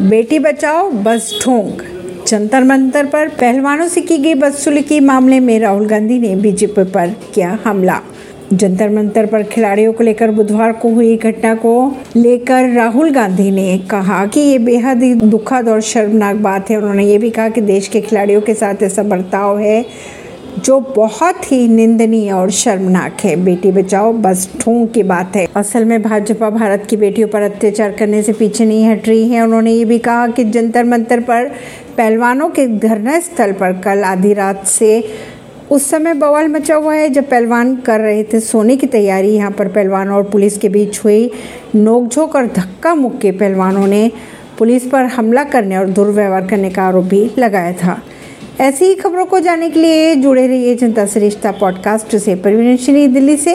बेटी बचाओ बस ढोंग, जंतर मंतर पर पहलवानों से की गई बदसलूकी मामले में राहुल गांधी ने बीजेपी पर किया हमला। जंतर मंतर पर खिलाड़ियों को लेकर बुधवार को हुई घटना को लेकर राहुल गांधी ने कहा कि ये बेहद ही दुखद और शर्मनाक बात है। उन्होंने ये भी कहा कि देश के खिलाड़ियों के साथ ऐसा बर्ताव है जो बहुत ही निंदनीय और शर्मनाक है। बेटी बचाओ बस ढोंग की बात है। असल में भाजपा भारत की बेटियों पर अत्याचार करने से पीछे नहीं हट रही है। उन्होंने ये भी कहा कि जंतर मंतर पर पहलवानों के धरना स्थल पर कल आधी रात से उस समय बवाल मचा हुआ है जब पहलवान कर रहे थे सोने की तैयारी। यहाँ पर पहलवानों और पुलिस के बीच हुई नोकझोंक और धक्का मुक्के पहलवानों ने पुलिस पर हमला करने और दुर्व्यवहार करने का आरोप भी लगाया था। ऐसी ही खबरों को जानने के लिए जुड़े रहिए जनता से रिश्ता पॉडकास्ट से। परवीन अर्शी, दिल्ली से।